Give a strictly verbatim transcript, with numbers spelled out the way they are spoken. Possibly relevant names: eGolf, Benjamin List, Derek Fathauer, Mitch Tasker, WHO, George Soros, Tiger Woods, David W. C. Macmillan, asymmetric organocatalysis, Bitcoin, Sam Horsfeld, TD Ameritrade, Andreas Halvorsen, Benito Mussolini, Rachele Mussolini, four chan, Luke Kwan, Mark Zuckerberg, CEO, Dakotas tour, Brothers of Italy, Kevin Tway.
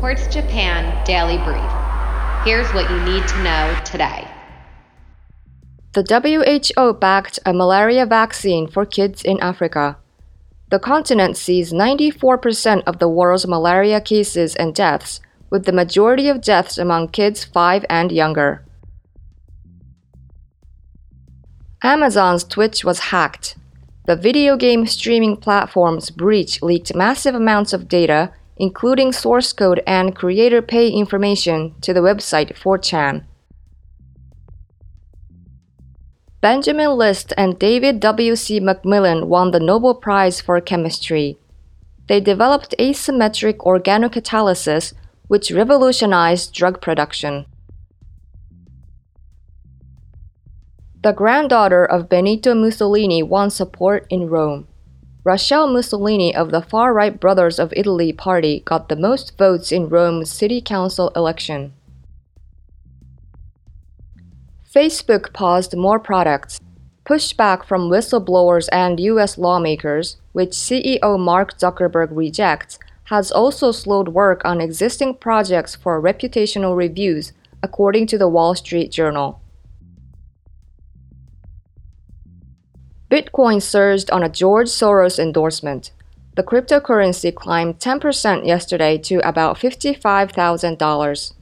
Quartz Japan Daily Brief. Here's what you need to know today. The W H O backed a malaria vaccine for kids in Africa. The continent sees ninety-four percent of the world's malaria cases and deaths, with the majority of deaths among kids five and younger. Amazon's Twitch was hacked. The video game streaming platform's breach leaked massive amounts of data, including source code and creator pay information, to the website four chan. Benjamin List and David W. C. Macmillan won the Nobel Prize for Chemistry. They developed asymmetric organocatalysis, which revolutionized drug production. The granddaughter of Benito Mussolini won support in Rome. Rachele Mussolini of the far-right Brothers of Italy party got the most votes in Rome's city council election. Facebook paused more products. Pushback from whistleblowers and U S lawmakers, which C E O Mark Zuckerberg rejects, has also slowed work on existing projects for reputational reviews, according to the Wall Street Journal. Bitcoin surged on a George Soros endorsement. The cryptocurrency climbed ten percent yesterday to about fifty-five thousand dollars.